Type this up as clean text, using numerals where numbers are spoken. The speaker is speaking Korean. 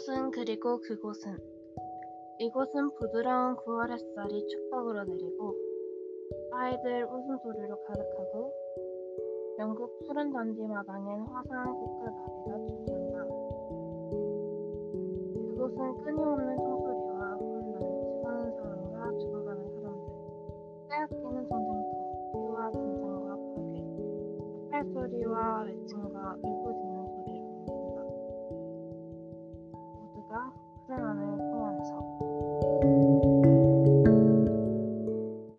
이곳은 그리고 그곳은 이곳은 부드러운 9월 햇살이 촉박으로 내리고 아이들 웃음소리로 가득하고 영국 푸른 잔디 마당엔 화사한 꽃갈바비가 춤춘다. 그곳은 끊임없는 총소리와 혼란, 지나는 사람과 죽어가는 사람들, 빼앗기는 전쟁터, 비와 전쟁과 파괴, 폭발 소리와 외침과 울부짖는